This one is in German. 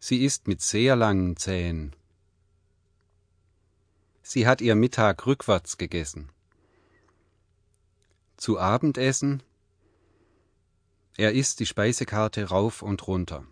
Sie isst mit sehr langen Zähnen. Sie hat ihr Mittag rückwärts gegessen. Zu Abendessen. Er isst die Speisekarte rauf und runter.